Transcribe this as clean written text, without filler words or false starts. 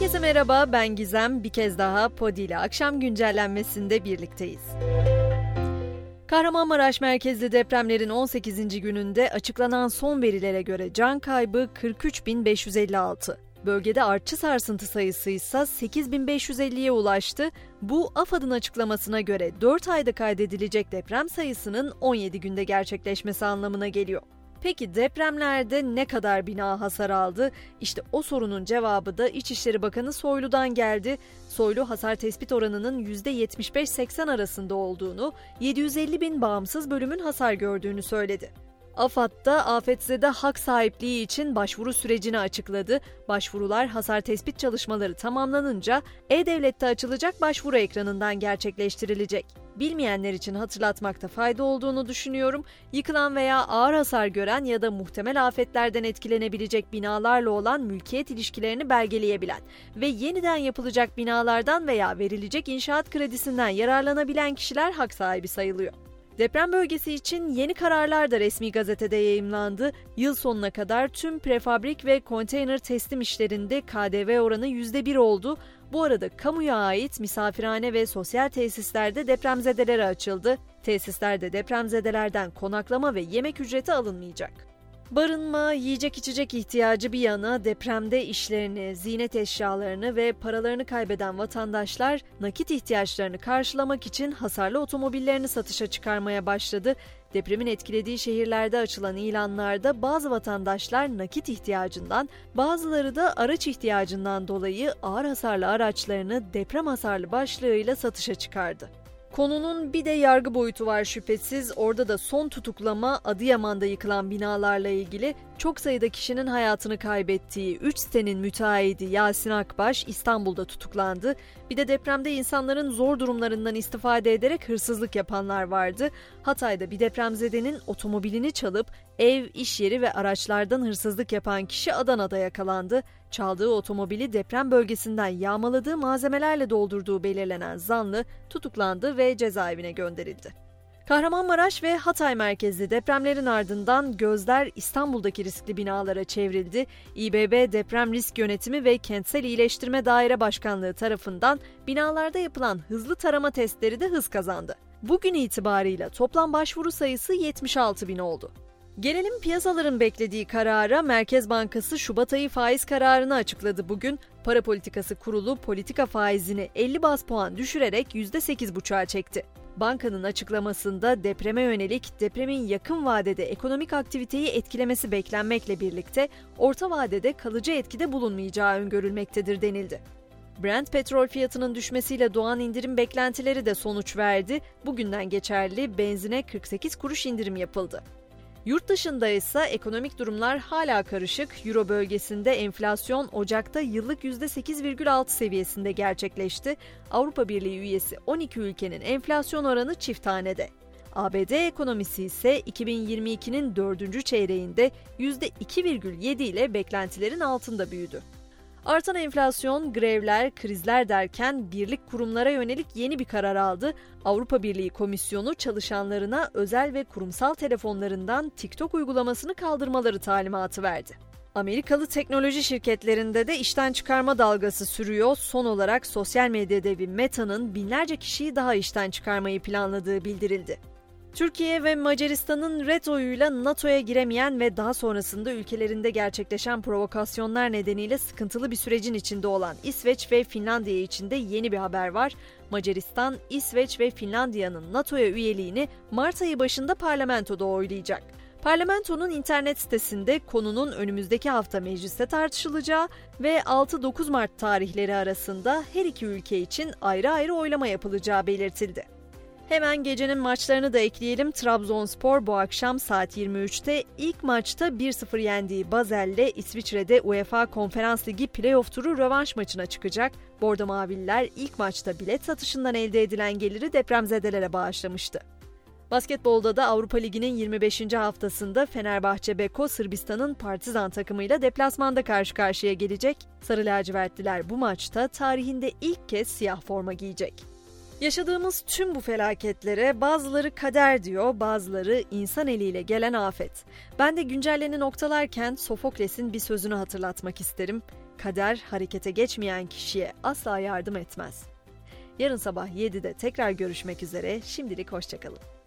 Herkese merhaba, ben Gizem. Bir kez daha Podi ile akşam güncellenmesinde birlikteyiz. Kahramanmaraş merkezli depremlerin 18. gününde açıklanan son verilere göre can kaybı 43.556. Bölgede artçı sarsıntı sayısı ise 8.550'ye ulaştı. Bu AFAD'ın açıklamasına göre 4 ayda kaydedilecek deprem sayısının 17 günde gerçekleşmesi anlamına geliyor. Peki depremlerde ne kadar bina hasar aldı? İşte o sorunun cevabı da İçişleri Bakanı Soylu'dan geldi. Soylu hasar tespit oranının %75-80 arasında olduğunu, 750 bin bağımsız bölümün hasar gördüğünü söyledi. AFAD'da afetzede hak sahipliği için başvuru sürecini açıkladı. Başvurular hasar tespit çalışmaları tamamlanınca E-Devlet'te açılacak başvuru ekranından gerçekleştirilecek. Bilmeyenler için hatırlatmakta fayda olduğunu düşünüyorum. Yıkılan veya ağır hasar gören ya da muhtemel afetlerden etkilenebilecek binalarla olan mülkiyet ilişkilerini belgeleyebilen ve yeniden yapılacak binalardan veya verilecek inşaat kredisinden yararlanabilen kişiler hak sahibi sayılıyor. Deprem bölgesi için yeni kararlar da resmi gazetede yayımlandı. Yıl sonuna kadar tüm prefabrik ve konteyner teslim işlerinde KDV oranı %1 oldu. Bu arada kamuya ait misafirhane ve sosyal tesislerde depremzedelere açıldı. Tesislerde depremzedelerden konaklama ve yemek ücreti alınmayacak. Barınma, yiyecek içecek ihtiyacı bir yana depremde işlerini, ziynet eşyalarını ve paralarını kaybeden vatandaşlar nakit ihtiyaçlarını karşılamak için hasarlı otomobillerini satışa çıkarmaya başladı. Depremin etkilediği şehirlerde açılan ilanlarda bazı vatandaşlar nakit ihtiyacından, bazıları da araç ihtiyacından dolayı ağır hasarlı araçlarını deprem hasarlı başlığıyla satışa çıkardı. Konunun bir de yargı boyutu var şüphesiz. Orada da son tutuklama Adıyaman'da yıkılan binalarla ilgili. Çok sayıda kişinin hayatını kaybettiği 3 sitenin müteahhidi Yasin Akbaş İstanbul'da tutuklandı. Bir de depremde insanların zor durumlarından istifade ederek hırsızlık yapanlar vardı. Hatay'da bir depremzedenin otomobilini çalıp ev, iş yeri ve araçlardan hırsızlık yapan kişi Adana'da yakalandı. Çaldığı otomobili deprem bölgesinden yağmaladığı malzemelerle doldurduğu belirlenen zanlı tutuklandı ve cezaevine gönderildi. Kahramanmaraş ve Hatay merkezli depremlerin ardından gözler İstanbul'daki riskli binalara çevrildi. İBB Deprem Risk Yönetimi ve Kentsel İyileştirme Daire Başkanlığı tarafından binalarda yapılan hızlı tarama testleri de hız kazandı. Bugün itibarıyla toplam başvuru sayısı 76 bin oldu. Gelelim piyasaların beklediği karara. Merkez Bankası Şubat ayı faiz kararını açıkladı bugün. Para Politikası Kurulu politika faizini 50 baz puan düşürerek %8,5'a çekti. Bankanın açıklamasında depreme yönelik depremin yakın vadede ekonomik aktiviteyi etkilemesi beklenmekle birlikte orta vadede kalıcı etkide bulunmayacağı öngörülmektedir denildi. Brent petrol fiyatının düşmesiyle doğan indirim beklentileri de sonuç verdi. Bugünden geçerli benzine 48 kuruş indirim yapıldı. Yurt dışında ise ekonomik durumlar hala karışık. Euro bölgesinde enflasyon Ocak'ta yıllık %8,6 seviyesinde gerçekleşti. Avrupa Birliği üyesi 12 ülkenin enflasyon oranı çift hanede. ABD ekonomisi ise 2022'nin 4. çeyreğinde %2,7 ile beklentilerin altında büyüdü. Artan enflasyon, grevler, krizler derken birlik kurumlara yönelik yeni bir karar aldı. Avrupa Birliği Komisyonu çalışanlarına özel ve kurumsal telefonlarından TikTok uygulamasını kaldırmaları talimatı verdi. Amerikalı teknoloji şirketlerinde de işten çıkarma dalgası sürüyor. Son olarak sosyal medya devi Meta'nın binlerce kişiyi daha işten çıkarmayı planladığı bildirildi. Türkiye ve Macaristan'ın red oyuyla NATO'ya giremeyen ve daha sonrasında ülkelerinde gerçekleşen provokasyonlar nedeniyle sıkıntılı bir sürecin içinde olan İsveç ve Finlandiya için de yeni bir haber var. Macaristan, İsveç ve Finlandiya'nın NATO'ya üyeliğini Mart ayı başında parlamentoda oylayacak. Parlamentonun internet sitesinde konunun önümüzdeki hafta mecliste tartışılacağı ve 6-9 Mart tarihleri arasında her iki ülke için ayrı ayrı oylama yapılacağı belirtildi. Hemen gecenin maçlarını da ekleyelim. Trabzonspor bu akşam saat 23'te ilk maçta 1-0 yendiği Basel'le İsviçre'de UEFA Konferans Ligi playoff turu rövanş maçına çıkacak. Bordo Mavilliler ilk maçta bilet satışından elde edilen geliri depremzedelere bağışlamıştı. Basketbolda da Avrupa Ligi'nin 25. haftasında Fenerbahçe Beko Sırbistan'ın Partizan takımıyla deplasmanda karşı karşıya gelecek. Sarı lacivertliler bu maçta tarihinde ilk kez siyah forma giyecek. Yaşadığımız tüm bu felaketlere bazıları kader diyor, bazıları insan eliyle gelen afet. Ben de güncelleni noktalarken Sofokles'in bir sözünü hatırlatmak isterim. Kader harekete geçmeyen kişiye asla yardım etmez. Yarın sabah 7'de tekrar görüşmek üzere, şimdilik hoşçakalın.